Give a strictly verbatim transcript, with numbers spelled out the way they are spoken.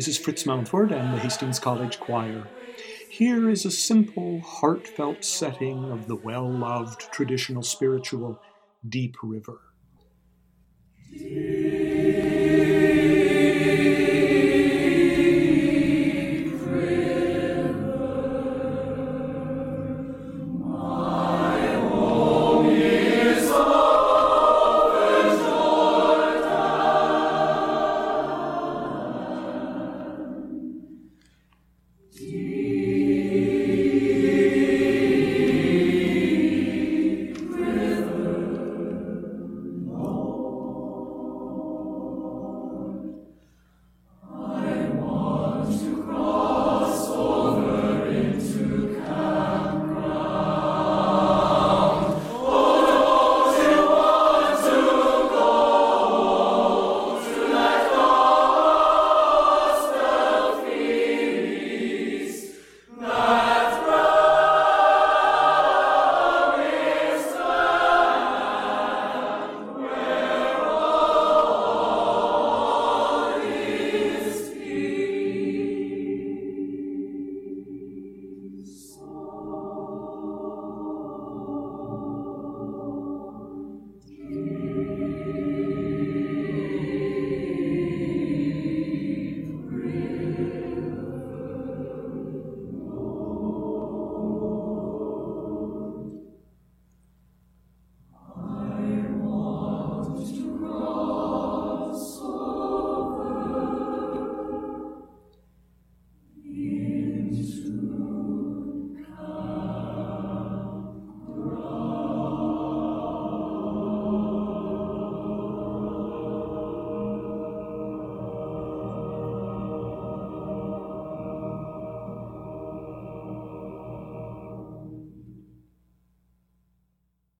Missus Fritz Mountford and the Hastings College Choir. Here is a simple, heartfelt setting of the well-loved traditional spiritual Deep River.